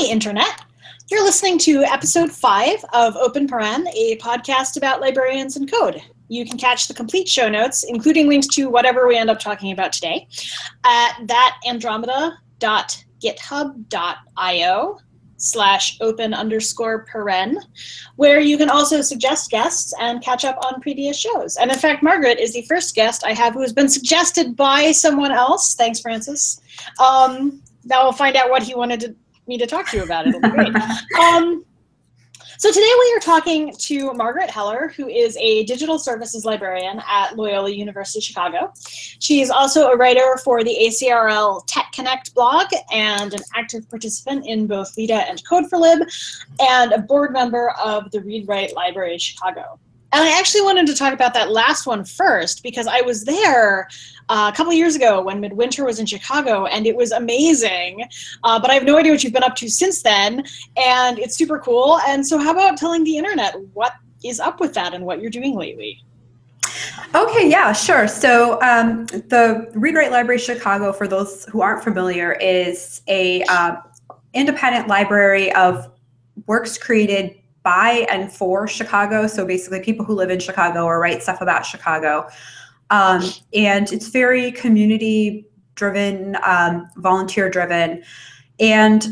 Hi, Internet. You're listening to episode 5 of Open Paren, a podcast about librarians and code. You can catch the complete show notes, including links to whatever we end up talking about today, at thatandromeda.github.io/open_paren, where you can also suggest guests and catch up on previous shows. And in fact, Margaret is the first guest I have who has been suggested by someone else. Thanks, Francis. Now we'll find out what he wanted me to talk to you about. It'll be great. So today we are talking to Margaret Heller, who is a digital services librarian at Loyola University Chicago. She is also a writer for the ACRL Tech Connect blog and an active participant in both LITA and Code4Lib, and a board member of the Read/Write Library of Chicago. And I actually wanted to talk about that last one first, because I was there a couple years ago when Midwinter was in Chicago, and it was amazing. But I have no idea what you've been up to since then, and it's super cool. And so how about telling the internet what is up with that and what you're doing lately? Okay, yeah, sure. So the Read/Write Library Chicago, for those who aren't familiar, is a independent library of works created by and for Chicago. So basically people who live in Chicago or write stuff about Chicago. And it's very community driven, volunteer driven. And,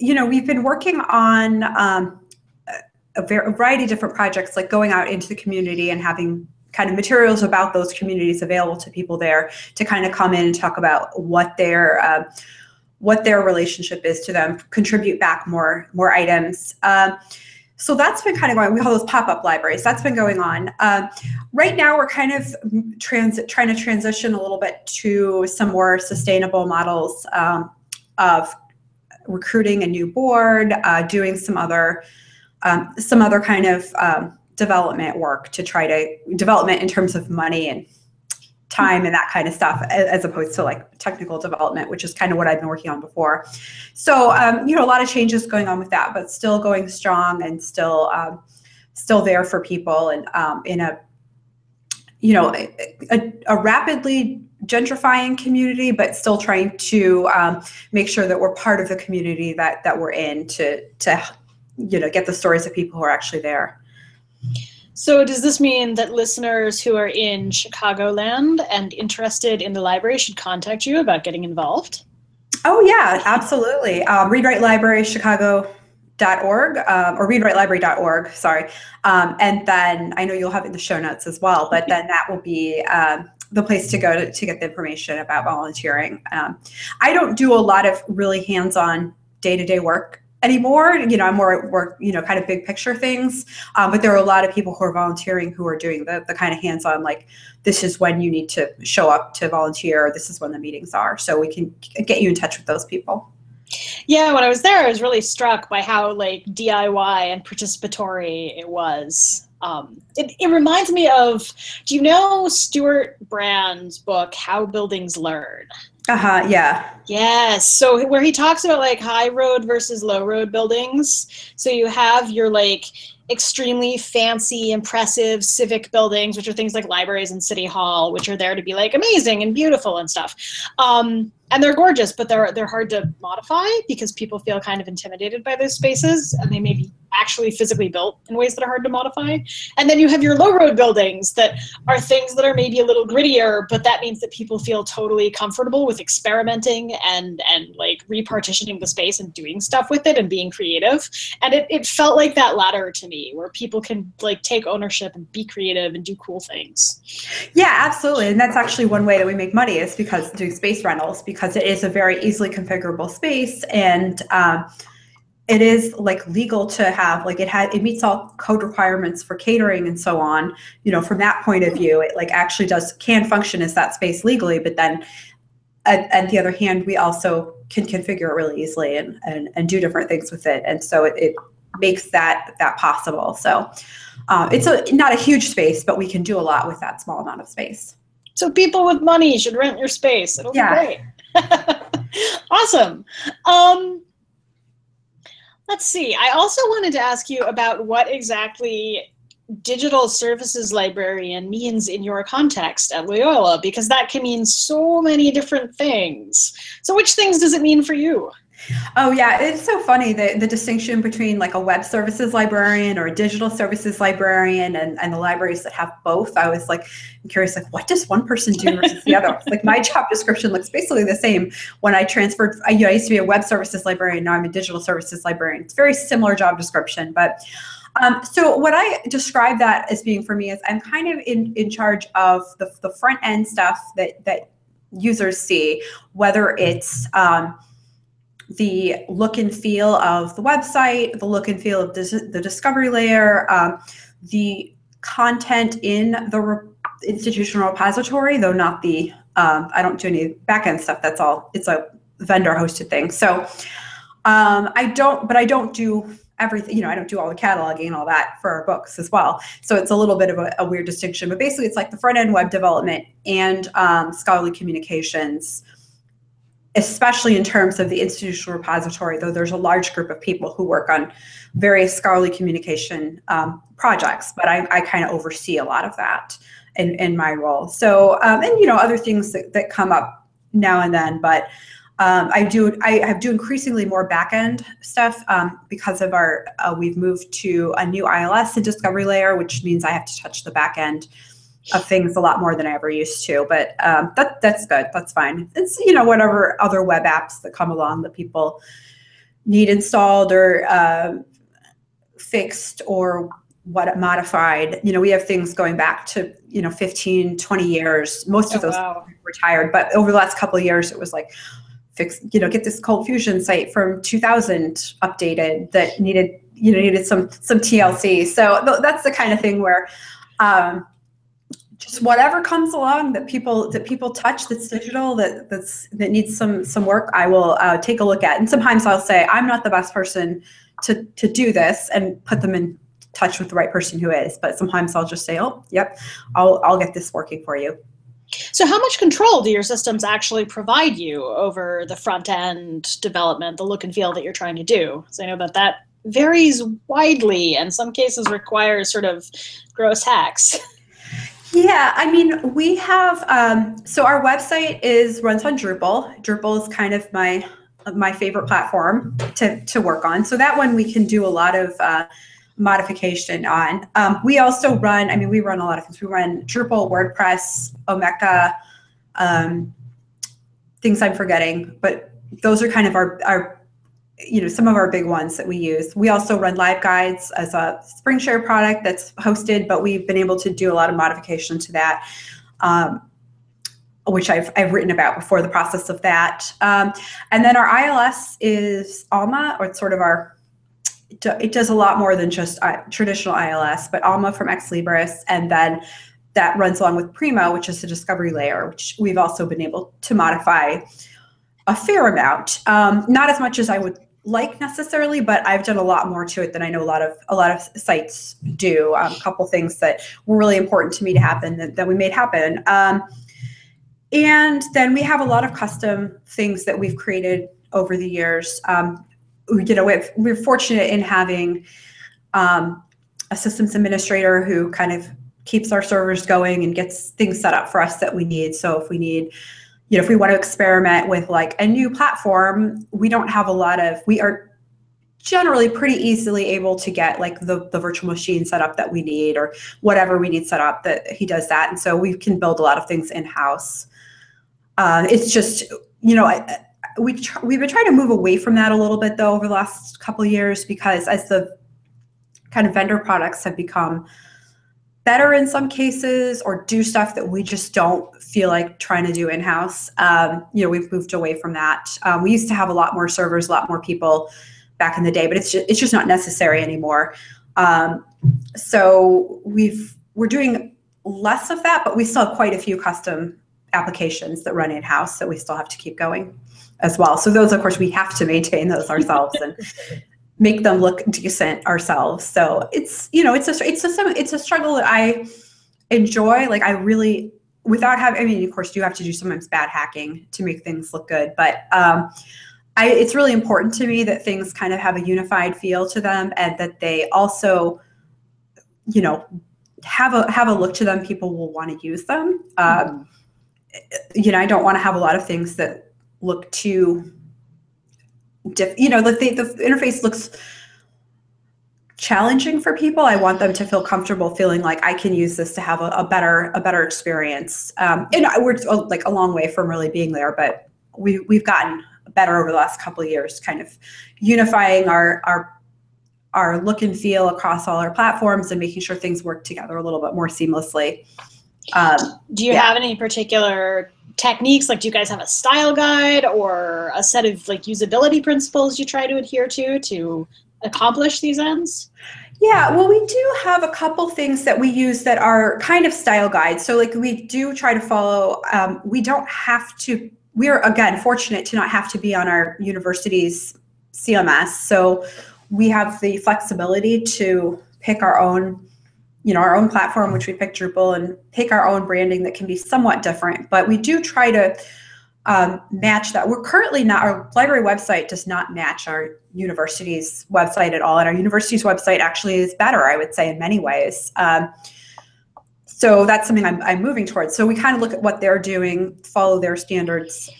you know, we've been working on a variety of different projects, like going out into the community and having kind of materials about those communities available to people there to kind of come in and talk about what their relationship is to them, contribute back more items. So that's been kind of going, we call those pop-up libraries. That's been going on. Right now we're kind of trying to transition a little bit to some more sustainable models of recruiting a new board, doing some other kind of development work to try to, development in terms of money and time and that kind of stuff, as opposed to like technical development, which is kind of what I've been working on before. So you know, a lot of changes going on with that, but still going strong and still still there for people, and in a, you know, a rapidly gentrifying community, but still trying to make sure that we're part of the community that we're in to you know, get the stories of people who are actually there. So does this mean that listeners who are in Chicagoland and interested in the library should contact you about getting involved? Oh yeah, absolutely. ReadWriteLibraryChicago.org or ReadWriteLibrary.org, sorry. And then I know you'll have it in the show notes as well, but then that will be the place to go to get the information about volunteering. I don't do a lot of really hands-on day-to-day work anymore. You know, I'm more at work, you know, kind of big picture things. But there are a lot of people who are volunteering who are doing the kind of hands-on, like, this is when you need to show up to volunteer, or this is when the meetings are. So we can get you in touch with those people. Yeah, when I was there, I was really struck by how, like, DIY and participatory it was. It reminds me of, do you know Stuart Brand's book, How Buildings Learn? Uh-huh, yeah. Yes, so where he talks about like high road versus low road buildings. So you have your like extremely fancy, impressive civic buildings, which are things like libraries and city hall, which are there to be like amazing and beautiful and stuff. And they're gorgeous, but they're hard to modify because people feel kind of intimidated by those spaces, and they may be actually physically built in ways that are hard to modify. And then you have your low road buildings that are things that are maybe a little grittier, but that means that people feel totally comfortable with experimenting and like repartitioning the space and doing stuff with it and being creative. And it felt like that latter to me, where people can like take ownership and be creative and do cool things. Yeah, absolutely. And that's actually one way that we make money, is because doing space rentals, because it is a very easily configurable space, and it is like legal to have, like it meets all code requirements for catering and so on. You know, from that point of view, it like actually can function as that space legally, but then on the other hand, we also can configure it really easily and do different things with it. And so it makes that possible. So it's not a huge space, but we can do a lot with that small amount of space. So people with money should rent your space. It'll be great. Awesome. Let's see. I also wanted to ask you about what exactly digital services librarian means in your context at Loyola, because that can mean so many different things. So which things does it mean for you? Oh yeah, it's so funny, the distinction between like a web services librarian or a digital services librarian and the libraries that have both. I was like, I'm curious, like what does one person do versus the other? Like my job description looks basically the same when I transferred. I used to be a web services librarian, now I'm a digital services librarian. It's a very similar job description, but so what I describe that as being for me is I'm kind of in charge of the front end stuff that users see, whether it's the look and feel of the website, the look and feel of the discovery layer, the content in the institutional repository, though not the, I don't do any backend stuff, that's all, it's a vendor hosted thing. So I don't do everything, you know, I don't do all the cataloging and all that for our books as well. So it's a little bit of a weird distinction, but basically it's like the front end web development and scholarly communications, especially in terms of the institutional repository, though there's a large group of people who work on various scholarly communication projects, but I kind of oversee a lot of that in my role. So, and you know, other things that come up now and then, but I do increasingly more backend stuff because of our, we've moved to a new ILS and discovery layer, which means I have to touch the backend of things a lot more than I ever used to, but that's good, that's fine. It's, you know, whatever other web apps that come along that people need installed or fixed or what modified. You know, we have things going back to, you know, 15, 20 years. Most of those are retired, but over the last couple of years, it was like, fix, you know, get this Cold Fusion site from 2000 updated that needed, you know, some TLC. So that's the kind of thing where, just whatever comes along that people touch that's digital, that needs some work, I will take a look at. And sometimes I'll say, I'm not the best person to do this and put them in touch with the right person who is. But sometimes I'll just say, oh, yep, I'll get this working for you. So how much control do your systems actually provide you over the front end development, the look and feel that you're trying to do? So I know that that varies widely and some cases requires sort of gross hacks. Yeah, I mean, we have, so our website runs on Drupal. Drupal is kind of my favorite platform to work on. So that one we can do a lot of modification on. We also run, I mean, we run a lot of things. We run Drupal, WordPress, Omeka, things I'm forgetting, but those are kind of our, you know, some of our big ones that we use. We also run live guides as a Spring Share product that's hosted, but we've been able to do a lot of modification to that, which I've written about before, the process of that. And then our ILS is Alma, or it's sort of our, it does a lot more than just traditional ILS, but Alma from Ex Libris, and then that runs along with Primo, which is the discovery layer, which we've also been able to modify a fair amount, not as much as I would like necessarily, but I've done a lot more to it than I know a lot of sites do. A couple things that were really important to me to happen that we made happen. And then we have a lot of custom things that we've created over the years. You know, we're fortunate in having a systems administrator who kind of keeps our servers going and gets things set up for us that we need. So if we need, you know, if we want to experiment with like a new platform, we are generally pretty easily able to get like the virtual machine set up that we need, or whatever we need set up, that he does that. And so we can build a lot of things in-house. It's just, you know, we've been trying to move away from that a little bit though over the last couple of years, because as the kind of vendor products have become better in some cases, or do stuff that we just don't feel like trying to do in-house. You know, we've moved away from that. We used to have a lot more servers, a lot more people back in the day, but it's just not necessary anymore. So we're doing less of that, but we still have quite a few custom applications that run in-house that we still have to keep going as well. So those, of course, we have to maintain those ourselves and make them look decent ourselves. So it's, you know, it's a struggle that I enjoy. Like I really, without having, I mean, of course you have to do sometimes bad hacking to make things look good, but it's really important to me that things kind of have a unified feel to them, and that they also, you know, have a look to them. People will want to use them. You know, I don't want to have a lot of things that look too the interface looks challenging for people. I want them to feel comfortable feeling like I can use this to have a better experience. And we're like a long way from really being there, but we've gotten better over the last couple of years, kind of unifying our look and feel across all our platforms and making sure things work together a little bit more seamlessly. Do you have any particular techniques? Like, do you guys have a style guide or a set of like usability principles you try to adhere to accomplish these ends? Yeah, well, we do have a couple things that we use that are kind of style guides. So like we do try to follow, we don't have to, we're again fortunate to not have to be on our university's CMS. So we have the flexibility to pick our own, our own platform, which we picked Drupal, and pick our own branding that can be somewhat different. But we do try to match that. We're currently not, our library website does not match our university's website at all. And our university's website actually is better, I would say, in many ways. So that's something I'm moving towards. So we kind of look at what they're doing, follow their standards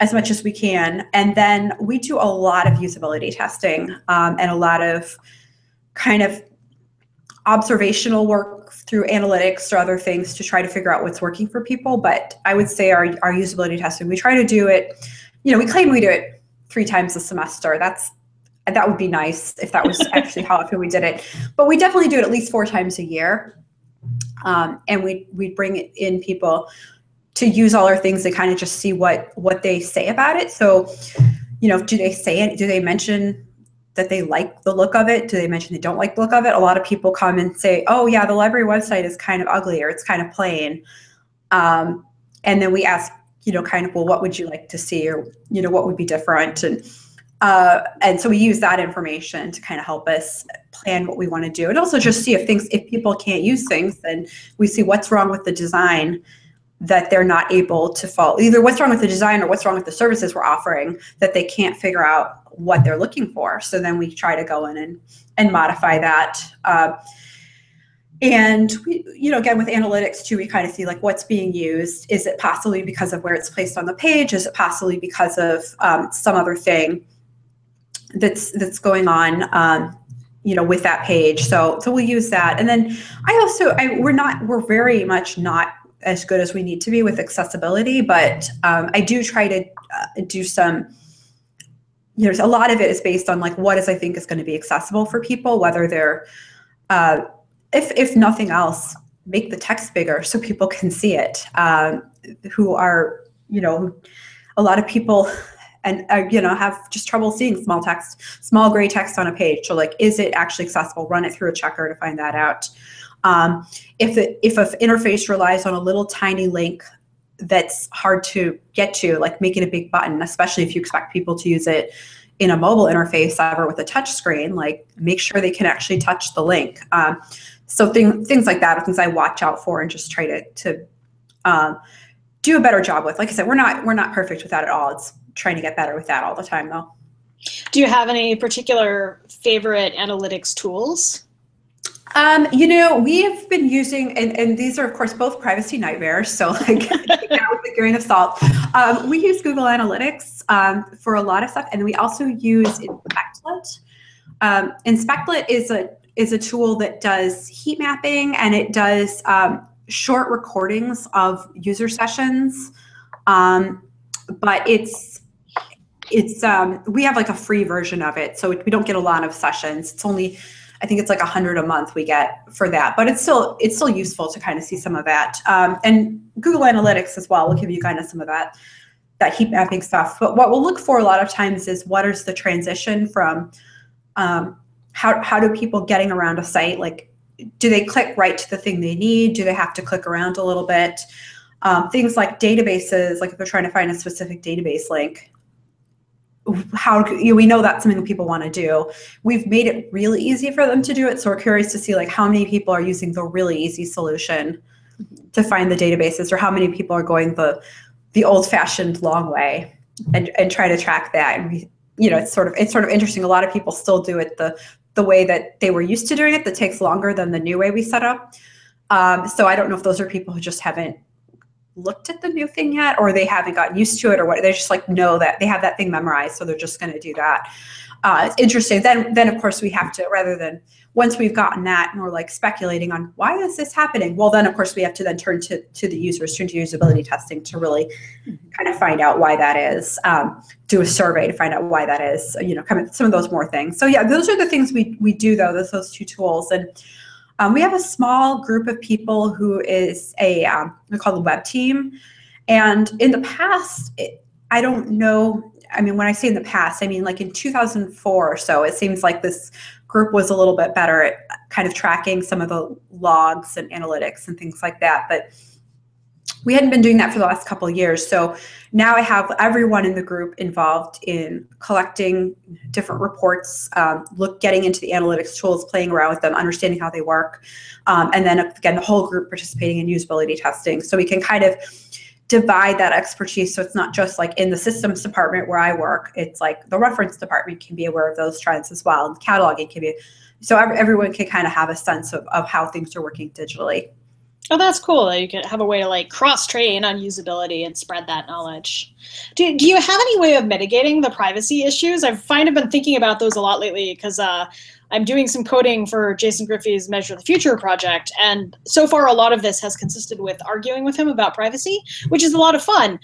as much as we can. And then we do a lot of usability testing and a lot of kind of observational work through analytics or other things to try to figure out what's working for people. But I would say our usability testing, we try to do it, we claim we do it 3 times a semester. That would be nice if that was actually how often we did it. But we definitely do it at least 4 times a year. And we bring in people to use all our things to kind of just see what they say about it. So, do they say it? Do they mention that they like the look of it? Do they mention they don't like the look of it? A lot of people come and say, oh yeah, the library website is kind of ugly or it's kind of plain. And then we ask, kind of, well, what would you like to see? Or, what would be different? And so we use that information to kind of help us plan what we want to do. And also just see if people can't use things, then we see what's wrong with the design that they're not able to follow. Either what's wrong with the design or what's wrong with the services we're offering that they can't figure out what they're looking for. So then we try to go in and modify that. And we, again, with analytics too, we kind of see like what's being used. Is it possibly because of where it's placed on the page? Is it possibly because of some other thing that's going on, with that page? So we'll use that. And then we're very much not as good as we need to be with accessibility, but I do try to do some, a lot of it is based on like what I think is going to be accessible for people, whether they're, if nothing else, make the text bigger so people can see it, who are, a lot of people have just trouble seeing small text, small gray text on a page. So like, is it actually accessible? Run it through a checker to find that out. If an interface relies on a little tiny link that's hard to get to, like make it a big button, especially if you expect people to use it in a mobile interface ever with a touch screen, like make sure they can actually touch the link. So things like that are things I watch out for and just try to do a better job with. Like I said, we're not perfect with that at all. It's trying to get better with that all the time though. Do you have any particular favorite analytics tools? We've been using, and these are of course both privacy nightmares, so like take that with a grain of salt. We use Google Analytics for a lot of stuff, and we also use Inspectlet. Inspectlet is a tool that does heat mapping, and it does short recordings of user sessions. But it's we have like a free version of it, so we don't get a lot of sessions. It's only, I think it's like 100 a month we get for that, but it's still useful to kind of see some of that. And Google Analytics as well will give you kind of some of that heat mapping stuff. But what we'll look for a lot of times is what is the transition from how do people getting around a site, like do they click right to the thing they need? Do they have to click around a little bit? Things like databases, like if they're trying to find a specific database link, we know that's something that people want to do. We've made it really easy for them to do it, so we're curious to see like how many people are using the really easy solution to find the databases, or how many people are going the old-fashioned long way, and try to track that. And we, it's sort of interesting. A lot of people still do it the way that they were used to doing it. That takes longer than the new way we set up. So I don't know if those are people who just haven't looked at the new thing yet, or they haven't gotten used to it, or what, they just like know that they have that thing memorized, so they're just going to do that. It's interesting. Then of course we have to, rather than once we've gotten that and we're like speculating on why is this happening, well then of course we have to then turn to the users, turn to usability testing to really kind of find out why that is, do a survey to find out why that is, you know, kind of some of those more things. So yeah, those are the things we do though, those two tools. And we have a small group of people who is a, we call the web team. And in the past, I don't know, I mean, when I say in the past, I mean like in 2004 or so, it seems like this group was a little bit better at kind of tracking some of the logs and analytics and things like that. But we hadn't been doing that for the last couple of years. So now I have everyone in the group involved in collecting different reports, getting into the analytics tools, playing around with them, understanding how they work. And then again, the whole group participating in usability testing. So we can kind of divide that expertise. So it's not just like in the systems department where I work, it's like the reference department can be aware of those trends as well. And cataloging can be, so everyone can kind of have a sense of how things are working digitally. Oh, that's cool. You can have a way to like cross-train on usability and spread that knowledge. Do you have any way of mitigating the privacy issues? I've been thinking about those a lot lately because I'm doing some coding for Jason Griffey's Measure the Future project. And so far, a lot of this has consisted with arguing with him about privacy, which is a lot of fun.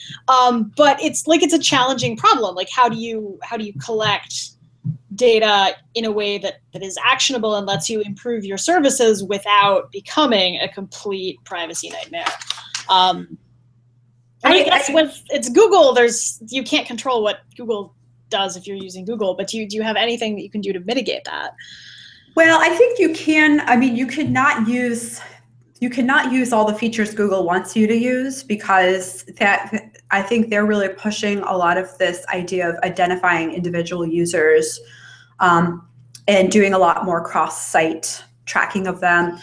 But it's like, it's a challenging problem. Like, how do you collect data in a way that is actionable and lets you improve your services without becoming a complete privacy nightmare? I guess with it's Google, you can't control what Google does if you're using Google, but do you have anything that you can do to mitigate that? Well, I think you can. I mean, you cannot use all the features Google wants you to use, because that, I think they're really pushing a lot of this idea of identifying individual users and doing a lot more cross-site tracking of them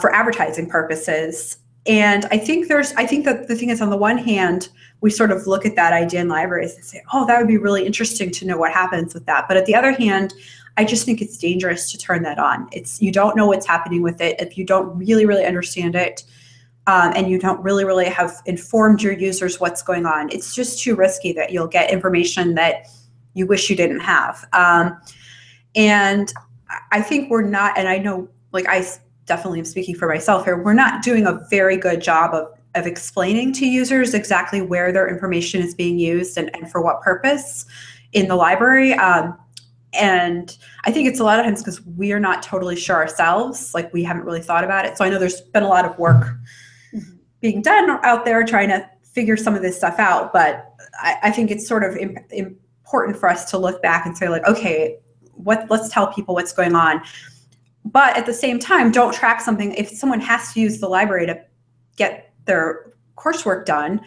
for advertising purposes. And I think that the thing is, on the one hand, we sort of look at that idea in libraries and say, oh, that would be really interesting to know what happens with that. But at the other hand, I just think it's dangerous to turn that on. You don't know what's happening with it. If you don't really, really understand it, and you don't really, really have informed your users what's going on, it's just too risky that you'll get information that you wish you didn't have. And I think we're not, and I know, like, I definitely am speaking for myself here, we're not doing a very good job of explaining to users exactly where their information is being used and for what purpose in the library. And I think it's a lot of times because we are not totally sure ourselves, like we haven't really thought about it. So I know there's been a lot of work being done out there trying to figure some of this stuff out, but I think it's sort of important for us to look back and say, like, okay, let's tell people what's going on. But at the same time, don't track something. If someone has to use the library to get their coursework done,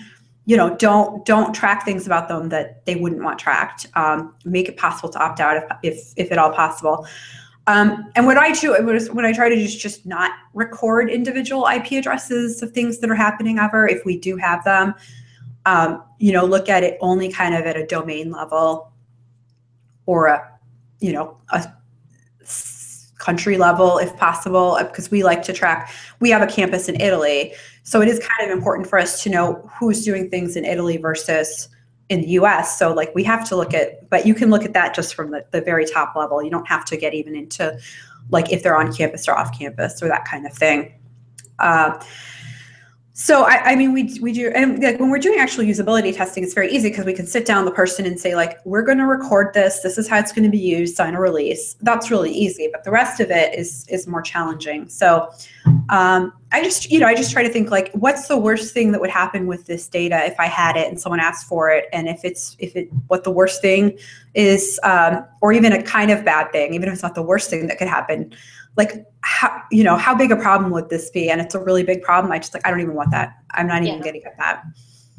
you know, don't track things about them that they wouldn't want tracked. Make it possible to opt out if at all possible. And what I do, what I try to do is just not record individual IP addresses of things that are happening ever, if we do have them. You know, look at it only kind of at a domain level or a country level if possible, because we like to track. We have a campus in Italy, so it is kind of important for us to know who's doing things in Italy versus in the US. So like we have to look at, but you can look at that just from the very top level. You don't have to get even into like if they're on campus or off campus or that kind of thing. So I mean, we do, and like when we're doing actual usability testing, it's very easy because we can sit down the person and say, like, we're going to record this. This is how it's going to be used. Sign a release. That's really easy, but the rest of it is more challenging. So I just try to think, like, what's the worst thing that would happen with this data if I had it and someone asked for it, and what the worst thing is, or even a kind of bad thing, even if it's not the worst thing that could happen. Like, how big a problem would this be? And it's a really big problem. I don't even want that. I'm not even getting at that.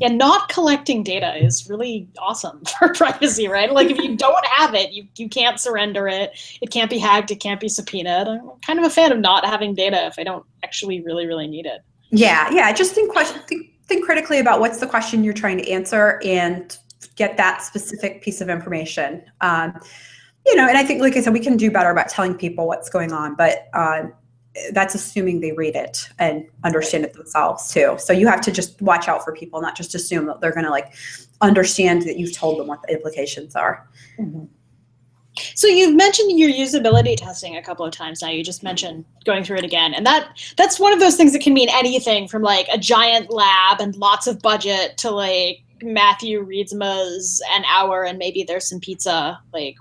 Yeah, not collecting data is really awesome for privacy, right? Like, if you don't have it, you can't surrender it. It can't be hacked. It can't be subpoenaed. I'm kind of a fan of not having data if I don't actually really, really need it. Yeah, yeah. Just think critically about what's the question you're trying to answer and get that specific piece of information. You know, and I think, like I said, we can do better about telling people what's going on, but that's assuming they read it and understand it themselves too. So you have to just watch out for people, not just assume that they're going to like understand that you've told them what the implications are. Mm-hmm. So you've mentioned your usability testing a couple of times now. You just mentioned going through it again. And that's one of those things that can mean anything from like a giant lab and lots of budget to like Matthew Reidsma's an hour and maybe there's some pizza, like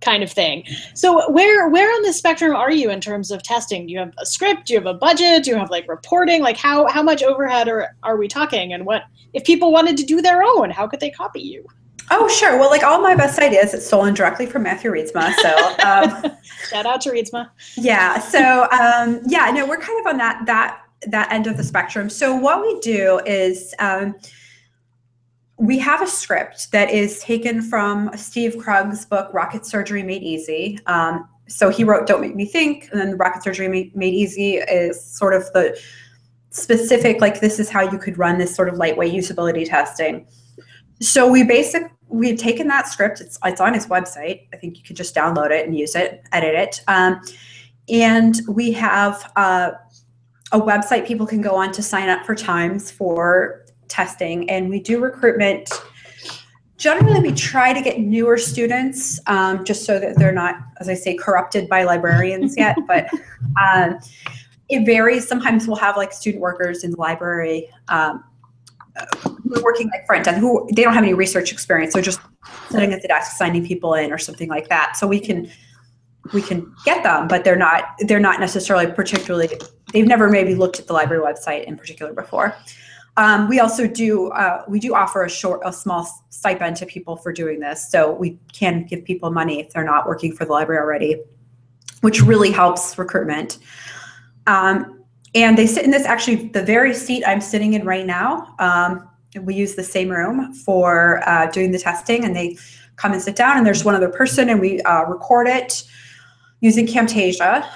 kind of thing. So where on the spectrum are you in terms of testing? Do you have a script? Do you have a budget? Do you have like reporting? Like how much overhead are we talking? And what if people wanted to do their own, how could they copy you? Oh, sure. Well, like all my best ideas, it's stolen directly from Matthew Reidsma. So shout out to Reidsma. Yeah. So yeah, no, we're kind of on that end of the spectrum. So what we do is we have a script that is taken from Steve Krug's book, Rocket Surgery Made Easy. So he wrote Don't Make Me Think, and then Rocket Surgery Made Easy is sort of the specific, like this is how you could run this sort of lightweight usability testing. So we've taken that script, it's on his website. I think you could just download it and use it, edit it. And we have a website people can go on to sign up for times for testing, and we do recruitment. Generally, we try to get newer students just so that they're not, as I say, corrupted by librarians yet, but it varies. Sometimes we'll have like student workers in the library who are working like front desk, who they don't have any research experience, so just sitting at the desk signing people in or something like that. So we can get them, but they're not necessarily particularly, they've never maybe looked at the library website in particular before. We also do we do offer a small stipend to people for doing this, so we can give people money if they're not working for the library already, which really helps recruitment. And they sit in this, actually, the very seat I'm sitting in right now. We use the same room for doing the testing, and they come and sit down, and there's one other person, and we record it using Camtasia.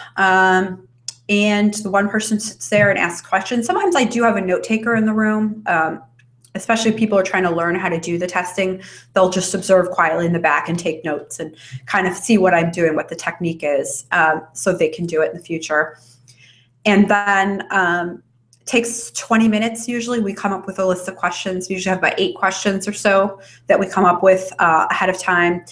And the one person sits there and asks questions. Sometimes I do have a note taker in the room, especially if people are trying to learn how to do the testing. They'll just observe quietly in the back and take notes and kind of see what I'm doing, what the technique is, so they can do it in the future. And then takes 20 minutes usually. We come up with a list of questions. We usually have about 8 questions or so that we come up with ahead of time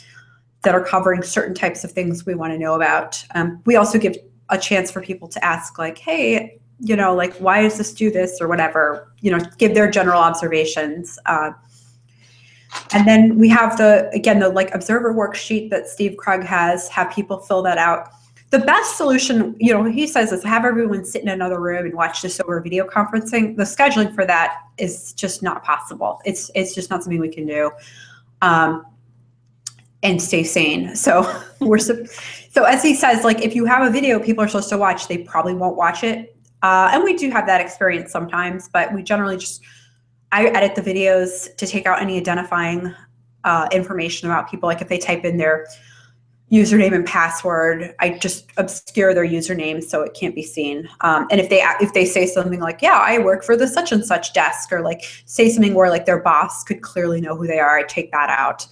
that are covering certain types of things we want to know about. We also give a chance for people to ask, like, hey, you know, like, why does this do this or whatever, you know, give their general observations. And then we have the like observer worksheet that Steve Krug has, have people fill that out. The best solution, you know, he says, is have everyone sit in another room and watch this over video conferencing. The scheduling for that is just not possible. It's just not something we can do and stay sane. So so as he says, like, if you have a video people are supposed to watch, they probably won't watch it. And we do have that experience sometimes, but we generally just, I edit the videos to take out any identifying information about people. Like if they type in their username and password, I just obscure their username so it can't be seen. And if they say something like, yeah, I work for the such and such desk, or like say something where like their boss could clearly know who they are, I take that out.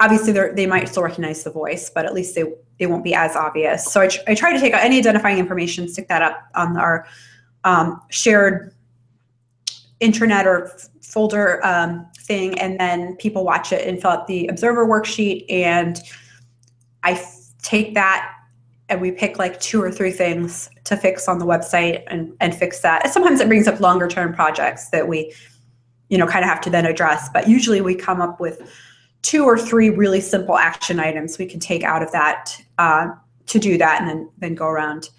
Obviously they might still recognize the voice, but at least they won't be as obvious. So I try to take out any identifying information, stick that up on our shared intranet or folder thing, and then people watch it and fill out the observer worksheet, and I take that and we pick like 2 or 3 things to fix on the website and fix that. And sometimes it brings up longer term projects that we, you know, kind of have to then address, but usually we come up with 2 or 3 really simple action items we can take out of that to do that, and then go around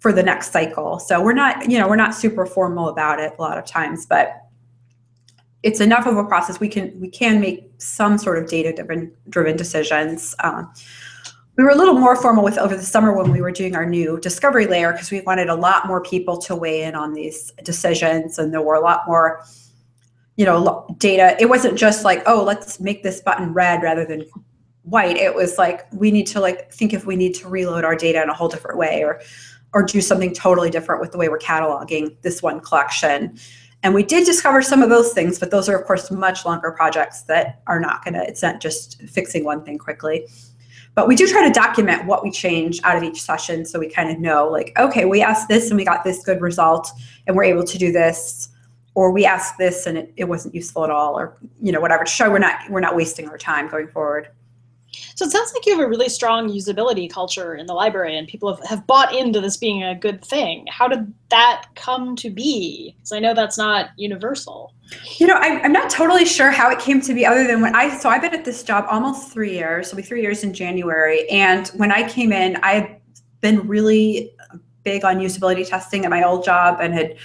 for the next cycle. So we're not super formal about it a lot of times, but it's enough of a process. We can make some sort of data-driven decisions. We were a little more formal with over the summer when we were doing our new discovery layer, because we wanted a lot more people to weigh in on these decisions, and there were a lot more, you know, data. It wasn't just like, oh, let's make this button red rather than white. It was like, we need to like think if we need to reload our data in a whole different way, or do something totally different with the way we're cataloging this one collection. And we did discover some of those things, but those are, of course, much longer projects that are not going to, it's not just fixing one thing quickly. But we do try to document what we change out of each session, so we kind of know, like, okay, we asked this and we got this good result and we're able to do this, or we asked this and it wasn't useful at all, or, you know, whatever, to show we're not wasting our time going forward. So it sounds like you have a really strong usability culture in the library, and people have bought into this being a good thing. How did that come to be? Because I know that's not universal. You know, I'm not totally sure how it came to be, other than when so I've been at this job almost 3 years, it'll be 3 years in January. And when I came in, I had been really big on usability testing at my old job and had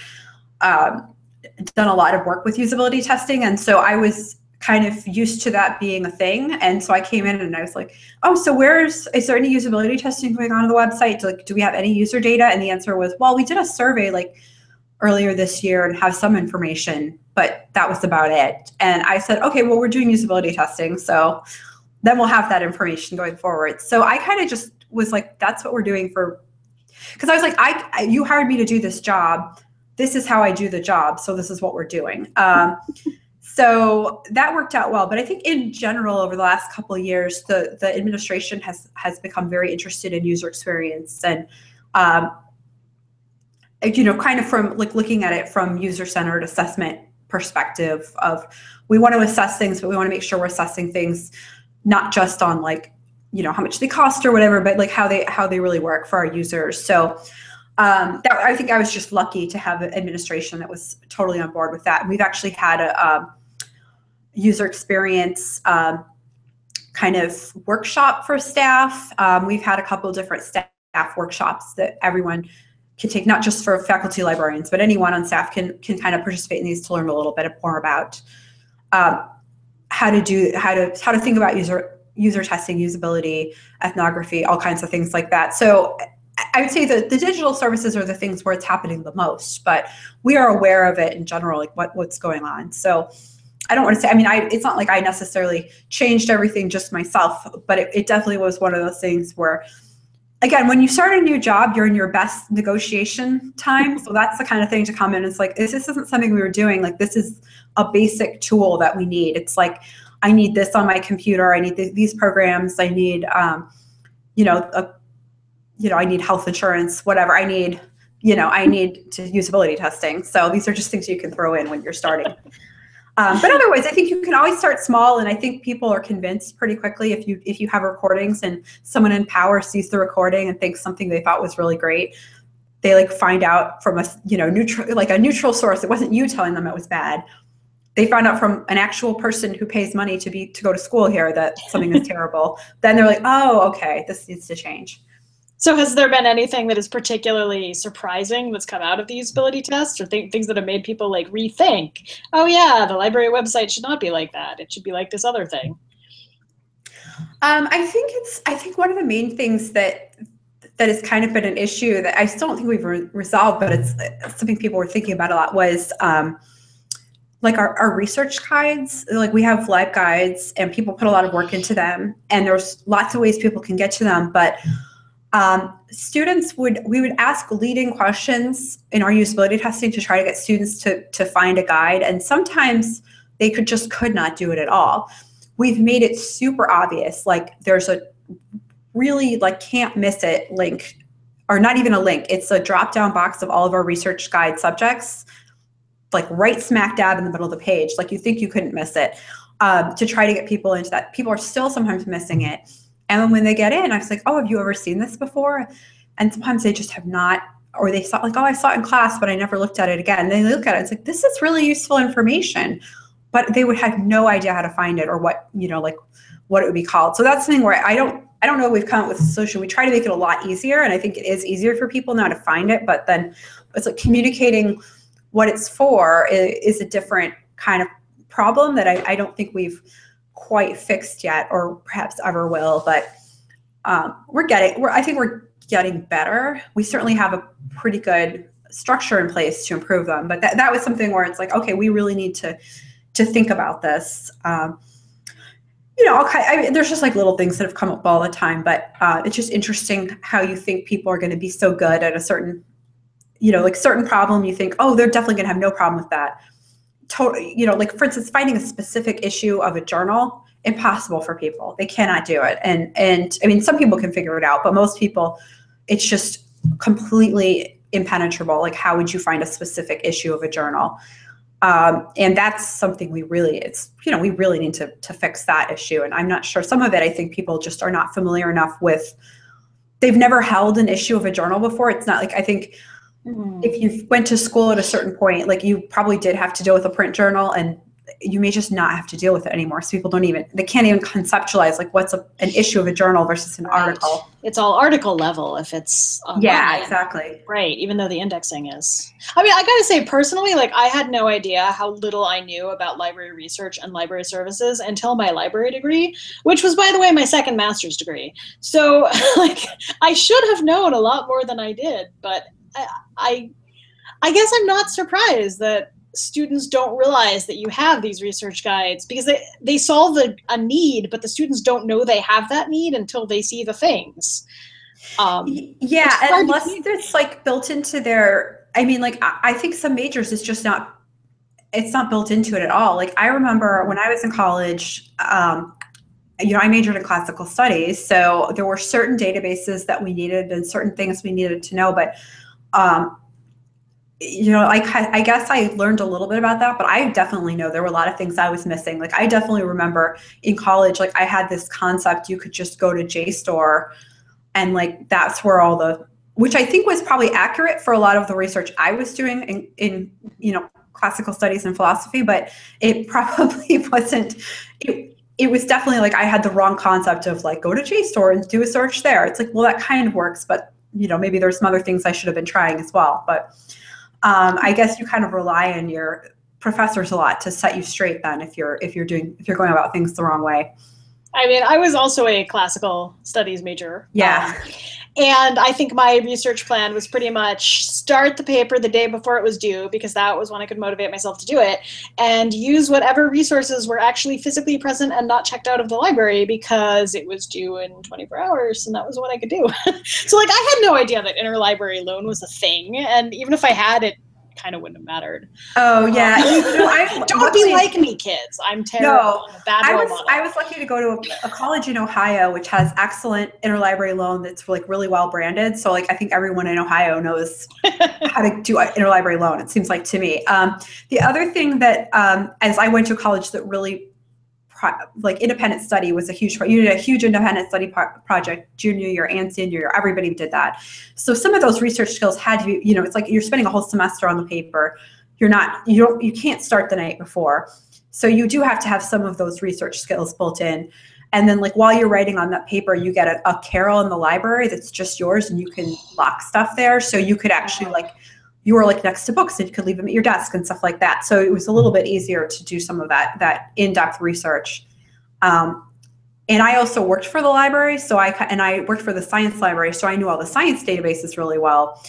done a lot of work with usability testing. And so I was kind of used to that being a thing. And so I came in and I was like, oh, so is there any usability testing going on the website? Like, do we have any user data? And the answer was, well, we did a survey like earlier this year and have some information, but that was about it. And I said, okay, well, we're doing usability testing, so then we'll have that information going forward. So I kind of just was like, that's what we're doing for, because I was like, you hired me to do this job. This is how I do the job, so this is what we're doing. So that worked out well, but I think in general over the last couple of years, the administration has become very interested in user experience, and you know, kind of from like looking at it from user-centered assessment perspective of, we want to assess things, but we want to make sure we're assessing things not just on like, you know, how much they cost or whatever, but like how they really work for our users. So. I think I was just lucky to have an administration that was totally on board with that. And we've actually had a user experience kind of workshop for staff. We've had a couple of different staff workshops that everyone can take, not just for faculty librarians, but anyone on staff can kind of participate in these to learn a little bit more about how to think about user testing, usability, ethnography, all kinds of things like that. So. I would say that the digital services are the things where it's happening the most, but we are aware of it in general, like what's going on. So I don't want to say, I mean, it's not like I necessarily changed everything just myself, but it definitely was one of those things where, again, when you start a new job, you're in your best negotiation time. So that's the kind of thing to come in. It's like, this isn't something we were doing. Like, this is a basic tool that we need. It's like, I need this on my computer. I need these programs. I need, I need health insurance, whatever. I need to usability testing. So these are just things you can throw in when you're starting. But otherwise, I think you can always start small, and I think people are convinced pretty quickly if you have recordings and someone in power sees the recording and thinks something they thought was really great, they like find out from a neutral source. It wasn't you telling them it was bad. They found out from an actual person who pays money to go to school here that something is terrible. Then they're like, oh, okay, this needs to change. So has there been anything that is particularly surprising that's come out of the usability tests, or things that have made people like rethink, oh yeah, the library website should not be like that. It should be like this other thing. I think one of the main things that has kind of been an issue that I still don't think we've resolved, but it's something people were thinking about a lot, was like our research guides. Like, we have live guides and people put a lot of work into them, and there's lots of ways people can get to them, but students we would ask leading questions in our usability testing to try to get students to find a guide, and sometimes they could not do it at all. We've made it super obvious, like there's a really like can't miss it link, or not even a link, it's a drop down box of all of our research guide subjects, like right smack dab in the middle of the page, like you think you couldn't miss it, to try to get people into that. People are still sometimes missing it. And then when they get in, I was like, oh, have you ever seen this before? And sometimes they just have not, or they saw like, oh, I saw it in class, but I never looked at it again. And they look at it, it's like, this is really useful information, but they would have no idea how to find it or what, you know, like what it would be called. So that's something where I don't know if we've come up with a solution. We try to make it a lot easier, and I think it is easier for people now to find it, but then it's like communicating what it's for is a different kind of problem that I don't think we've quite fixed yet, or perhaps ever will, but I think we're getting better. We certainly have a pretty good structure in place to improve them, but that was something where it's like, okay, we really need to think about this. There's just like little things that have come up all the time, but it's just interesting how you think people are going to be so good at a certain, you know, like certain problem. You think, oh, they're definitely gonna have no problem with that. Totally, you know, like for instance, finding a specific issue of a journal impossible for people. They cannot do it. And I mean, some people can figure it out, but most people, it's just completely impenetrable. Like, how would you find a specific issue of a journal? And that's something we really, we really need to fix that issue. And I'm not sure, some of it, I think people just are not familiar enough with, they've never held an issue of a journal before. It's not like, I think if you went to school at a certain point, like you probably did have to deal with a print journal, and you may just not have to deal with it anymore. So people don't even, they can't even conceptualize like what's an issue of a journal versus an article. It's all article level if it's online. Yeah, exactly. Right, even though the indexing is. I mean, I gotta say personally, like I had no idea how little I knew about library research and library services until my library degree, which was, by the way, my second master's degree. So like I should have known a lot more than I did, but I guess I'm not surprised that students don't realize that you have these research guides, because they solve a need, but the students don't know they have that need until they see the things. Yeah, unless it's like built into their, I mean, like I think some majors it's just not, it's not built into it at all. Like I remember when I was in college, you know, I majored in classical studies, so there were certain databases that we needed and certain things we needed to know, but you know, I guess I learned a little bit about that, but I definitely know there were a lot of things I was missing. Like I definitely remember in college, like I had this concept, you could just go to JSTOR and like, that's where all the, which I think was probably accurate for a lot of the research I was doing in you know, classical studies and philosophy, but it probably wasn't, it was definitely like I had the wrong concept of like, go to JSTOR and do a search there. It's like, well, that kind of works, but you know, maybe there's some other things I should have been trying as well, but. I guess you kind of rely on your professors a lot to set you straight then if you're going about things the wrong way. I mean, I was also a classical studies major. Yeah. And I think my research plan was pretty much start the paper the day before it was due, because that was when I could motivate myself to do it, and use whatever resources were actually physically present and not checked out of the library, because it was due in 24 hours and that was what I could do. So like I had no idea that interlibrary loan was a thing, and even if I had, it kind of wouldn't have mattered. Oh yeah. Don't be like me, kids. I'm terrible. No, I was lucky to go to a college in Ohio which has excellent interlibrary loan that's like really well branded. So like I think everyone in Ohio knows how to do interlibrary loan, it seems like to me. The other thing that as I went to college that really like independent study was a huge, you did a huge independent study project junior year and senior year, everybody did that. So some of those research skills had to be, you know, it's like you're spending a whole semester on the paper. You're not, you can't start the night before. So you do have to have some of those research skills built in. And then like while you're writing on that paper, you get a Carol in the library that's just yours and you can lock stuff there. So you could actually like, you were like next to books and you could leave them at your desk and stuff like that. So it was a little bit easier to do some of that in-depth research. And I also worked for the library, so I worked for the science library, so I knew all the science databases really well,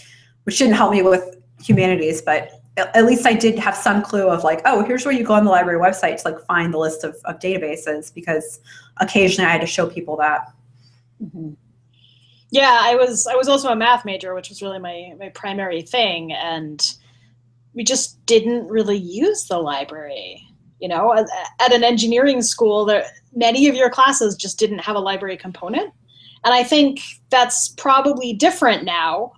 which didn't help me with humanities, but at least I did have some clue of like, oh, here's where you go on the library website to like find the list of databases, because occasionally I had to show people that. Mm-hmm. Yeah, I was also a math major, which was really my primary thing, and we just didn't really use the library. You know, at an engineering school, many of your classes just didn't have a library component, and I think that's probably different now.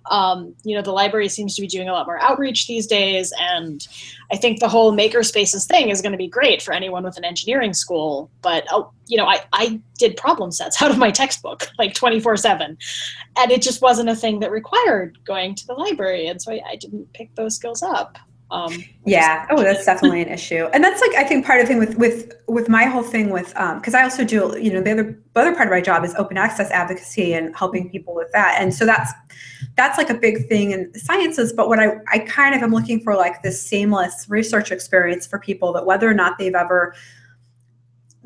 You know, the library seems to be doing a lot more outreach these days, and I think the whole makerspaces thing is going to be great for anyone with an engineering school, but you know, I did problem sets out of my textbook like 24/7, and it just wasn't a thing that required going to the library, and so I didn't pick those skills up. Yeah, oh, that's definitely an issue, and that's like I think part of the thing with my whole thing with because I also do, you know, the other part of my job is open access advocacy and helping people with that, and so that's like a big thing in sciences. But what I kind of am looking for like this seamless research experience for people, that whether or not they've ever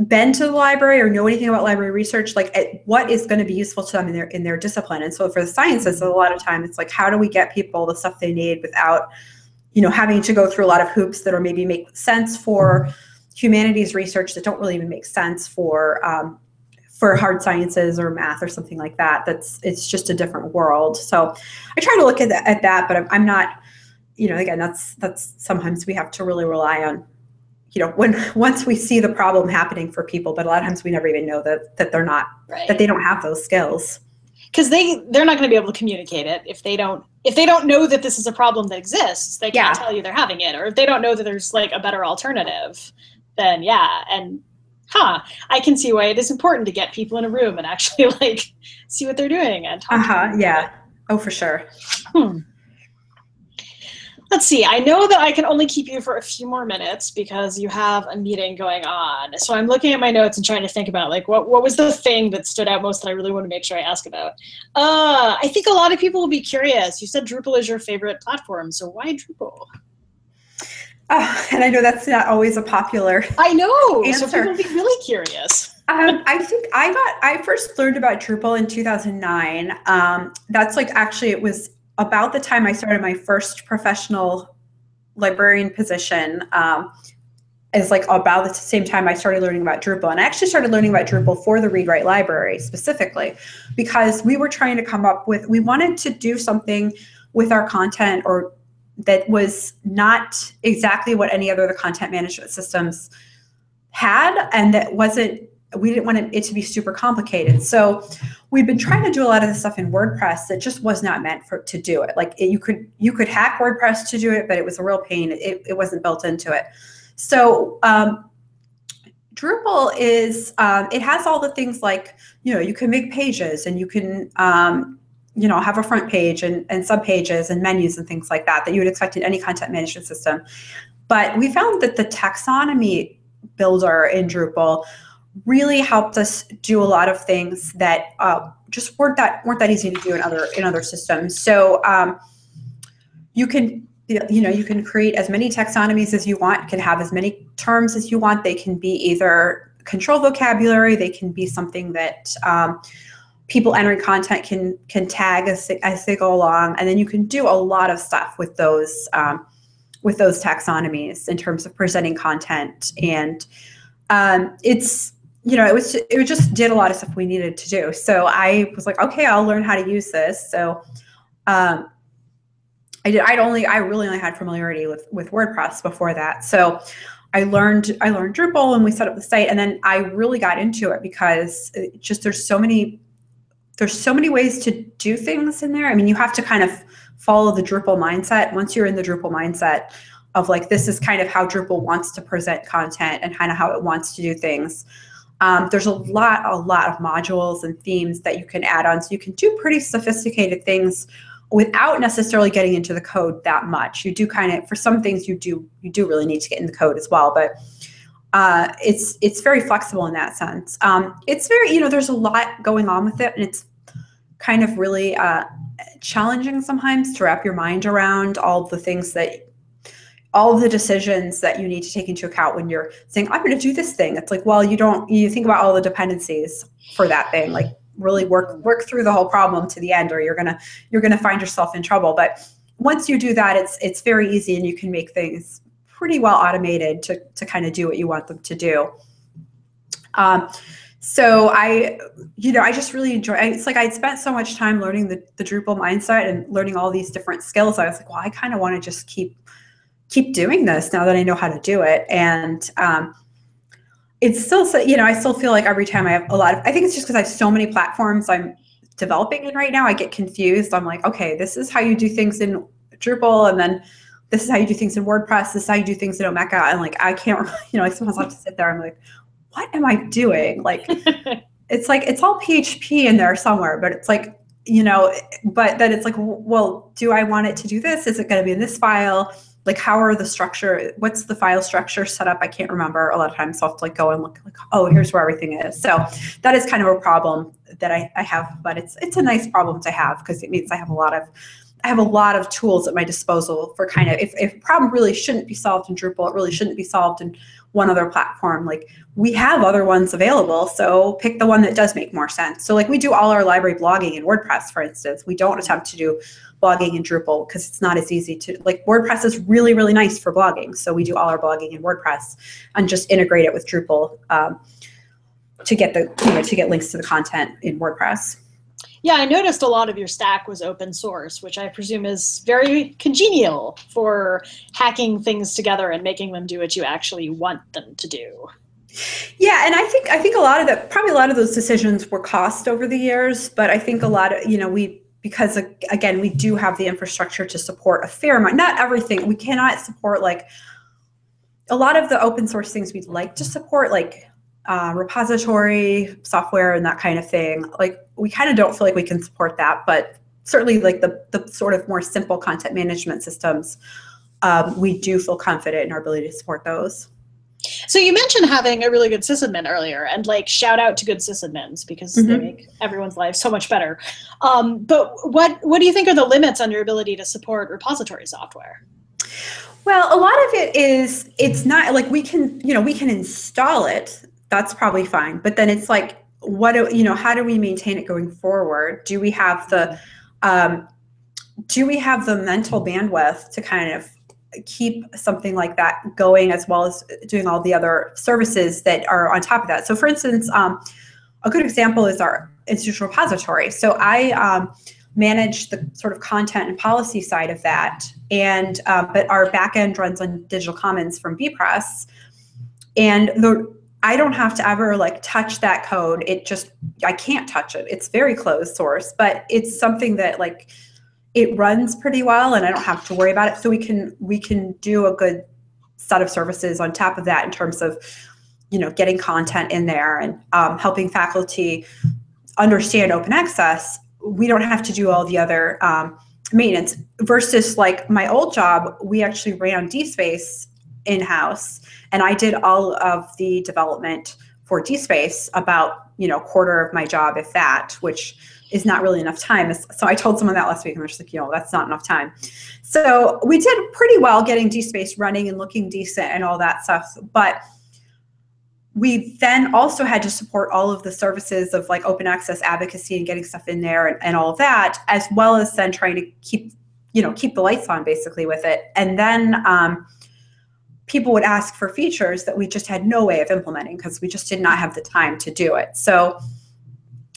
been to the library or know anything about library research, like what is going to be useful to them in their discipline. And so for the sciences, a lot of time it's like, how do we get people the stuff they need without, you know, having to go through a lot of hoops that are maybe make sense for humanities research that don't really even make sense for hard sciences or math or something like that. It's just a different world. So I try to look at that, but I'm not, you know, again, that's sometimes we have to really rely on once we see the problem happening for people, but a lot of times we never even know that they're not, right, that they don't have those skills. Because they're not going to be able to communicate it if they don't know that this is a problem that exists. They can't tell you they're having it, or if they don't know that there's like a better alternative, then I can see why it is important to get people in a room and actually like see what they're doing and talk to them. Yeah. Oh, for sure. Let's see. I know that I can only keep you for a few more minutes because you have a meeting going on. So I'm looking at my notes and trying to think about like what was the thing that stood out most that I really want to make sure I ask about. I think a lot of people will be curious. You said Drupal is your favorite platform, so why Drupal? Oh, and I know that's not always a popular answer. I know. So people will be really curious. I think I first learned about Drupal in 2009. That's like actually it was about the time I started my first professional librarian position, is like about the same time I started learning about Drupal. And I actually started learning about Drupal for the Read/Write Library specifically, because we were trying to come up with, we wanted to do something with our content or that was not exactly what any other content management systems had, and that wasn't, we didn't want it to be super complicated. So we've been trying to do a lot of this stuff in WordPress that just was not meant for to do it. Like you could hack WordPress to do it, but it was a real pain. It wasn't built into it. So Drupal is, it has all the things like, you can make pages and you can, have a front page and sub pages and menus and things like that you would expect in any content management system. But we found that the taxonomy builder in Drupal really helped us do a lot of things that just weren't that easy to do in other systems. So you can create as many taxonomies as you want, can have as many terms as you want. They can be either control vocabulary, they can be something that people entering content can tag as they go along, and then you can do a lot of stuff with those taxonomies in terms of presenting content. And it just did a lot of stuff we needed to do. So I was like, okay, I'll learn how to use this. So I really only had familiarity with WordPress before that. So I learned Drupal and we set up the site, and then I really got into it because it just there's so many ways to do things in there. I mean, you have to kind of follow the Drupal mindset. Once you're in the Drupal mindset of like, this is kind of how Drupal wants to present content and kind of how it wants to do things. There's a lot of modules and themes that you can add on. So you can do pretty sophisticated things without necessarily getting into the code that much. You do kind of, for some things you do really need to get in the code as well, but it's very flexible in that sense. It's very, there's a lot going on with it, and it's kind of really challenging sometimes to wrap your mind around all of the decisions that you need to take into account when you're saying, I'm going to do this thing. It's like, well, you think about all the dependencies for that thing, like really work through the whole problem to the end, or you're going to find yourself in trouble. But once you do that, it's very easy, and you can make things pretty well automated to kind of do what you want them to do. So I just really enjoy, it's like I'd spent so much time learning the Drupal mindset and learning all these different skills. I was like, well, I kind of want to just keep doing this now that I know how to do it. And it's still, I still feel like every time I have I think it's just because I have so many platforms I'm developing in right now, I get confused. I'm like, okay, this is how you do things in Drupal, and then this is how you do things in WordPress, this is how you do things in Omeka. And like, I can't, I sometimes have to sit there, I'm like, what am I doing? Like, it's like, it's all PHP in there somewhere, but it's like, but then it's like, well, do I want it to do this? Is it going to be in this file? Like, what's the file structure set up? I can't remember a lot of times, so I'll have to like go and look, like, oh, here's where everything is. So that is kind of a problem that I have, but it's a nice problem to have, because it means I have a lot of tools at my disposal for kind of, if a problem really shouldn't be solved in Drupal, it really shouldn't be solved in one other platform. Like, we have other ones available, so pick the one that does make more sense. So like, we do all our library blogging in WordPress, for instance. We don't attempt to do blogging in Drupal because it's not as easy to, like, WordPress is really, really nice for blogging. So we do all our blogging in WordPress and just integrate it with Drupal to get links to the content in WordPress. Yeah, I noticed a lot of your stack was open source, which I presume is very congenial for hacking things together and making them do what you actually want them to do. Yeah, and I think a lot of that, probably a lot of those decisions were cost over the years, but I think a lot of, you know, because again, we do have the infrastructure to support a fair amount, not everything. We cannot support like a lot of the open source things we'd like to support, like repository software and that kind of thing. Like we kind of don't feel like we can support that, but certainly like the sort of more simple content management systems, we do feel confident in our ability to support those. So you mentioned having a really good sysadmin earlier, and like shout out to good sysadmins because they make everyone's life so much better. But what do you think are the limits on your ability to support repository software? Well, a lot of it is, it's not like we can, you know, we can install it. That's probably fine. But then it's like, what do, you know, how do we maintain it going forward? Do we have the, mental bandwidth to kind of keep something like that going, as well as doing all the other services that are on top of that? So for instance, a good example is our institutional repository. So I manage the sort of content and policy side of that, and but our backend runs on Digital Commons from bepress, and I don't have to ever like touch that code. It just, I can't touch it. It's very closed source, but it's something that like it runs pretty well, and I don't have to worry about it. So we can do a good set of services on top of that in terms of, you know, getting content in there and helping faculty understand open access. We don't have to do all the other maintenance. Versus like my old job, we actually ran DSpace in-house, and I did all of the development for DSpace, about, you know, a quarter of my job, if that, which is not really enough time. So I told someone that last week, and they're just like, you know, that's not enough time. So we did pretty well getting DSpace running and looking decent and all that stuff. But we then also had to support all of the services of like open access advocacy and getting stuff in there and all of that, as well as then trying to keep, you know, keep the lights on basically with it. And then people would ask for features that we just had no way of implementing because we just did not have the time to do it. So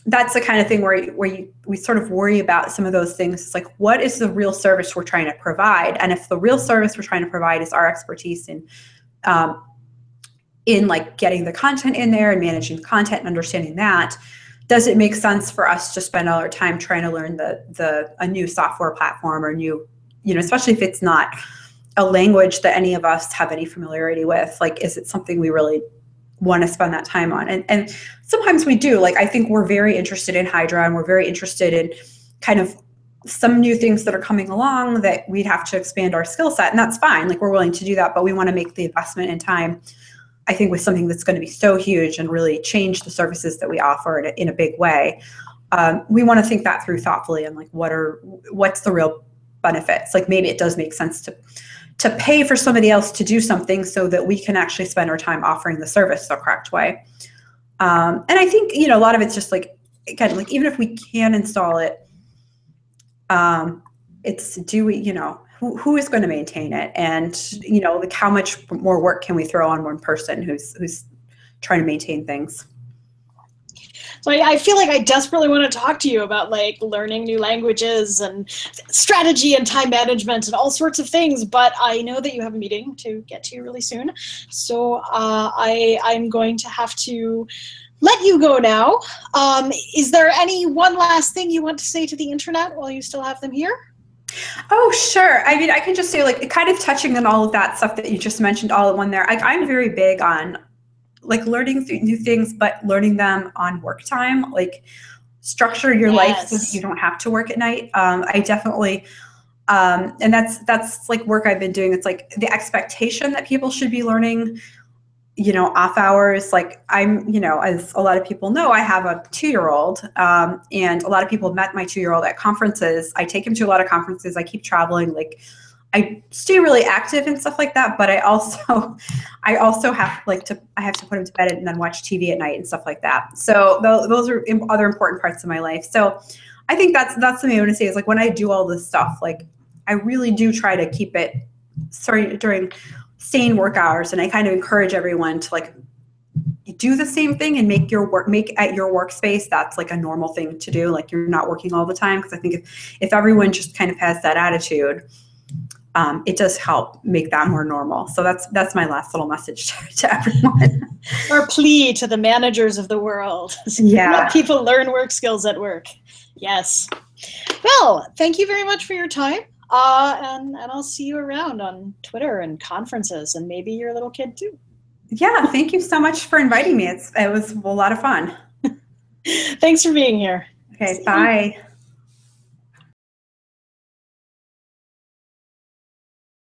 that's the kind of thing where we sort of worry about some of those things. It's like, what is the real service we're trying to provide? And if the real service we're trying to provide is our expertise in like getting the content in there and managing the content and understanding that, does it make sense for us to spend all our time trying to learn a new software platform or new, you know, especially if it's not a language that any of us have any familiarity with? Like, is it something we really want to spend that time on? And sometimes we do. Like, I think we're very interested in Hydra, and we're very interested in kind of some new things that are coming along that we'd have to expand our skill set, and that's fine. Like, we're willing to do that, but we want to make the investment in time, I think, with something that's going to be so huge and really change the services that we offer in a big way. We want to think that through thoughtfully, and like, what's the real benefits? Like, maybe it does make sense to pay for somebody else to do something so that we can actually spend our time offering the service the correct way. And I think, you know, a lot of it's just like, again, like, even if we can install it, it's, do we, you know, who is going to maintain it? And, you know, like, how much more work can we throw on one person who's trying to maintain things? So I feel like I desperately want to talk to you about like learning new languages and strategy and time management and all sorts of things, but I know that you have a meeting to get to really soon. So I'm going to have to let you go now. Is there any one last thing you want to say to the internet while you still have them here? Oh, sure. I mean, I can just say, like, kind of touching on all of that stuff that you just mentioned all in one there. I'm very big on like learning new things, but learning them on work time. Like, structure your life so that you don't have to work at night. I definitely, and that's like work I've been doing. It's like the expectation that people should be learning, you know, off hours. Like, I'm, you know, as a lot of people know, I have a 2-year-old, and a lot of people met my 2-year-old at conferences. I take him to a lot of conferences. I keep traveling. Like, I stay really active and stuff like that, but I also have like I have to put him to bed and then watch TV at night and stuff like that. So those are other important parts of my life. So I think that's something I want to say is, like, when I do all this stuff, like, I really do try to keep it during sane work hours, and I kind of encourage everyone to like do the same thing and make your work, make at your workspace, that's like a normal thing to do. Like you're not working all the time. Because I think if everyone just kind of has that attitude, it does help make that more normal. So that's my last little message to everyone. Or plea to the managers of the world. Yeah. Let people learn work skills at work. Yes. Well, thank you very much for your time. And I'll see you around on Twitter and conferences and maybe your little kid too. Yeah, thank you so much for inviting me. It was a lot of fun. Thanks for being here. Okay, bye.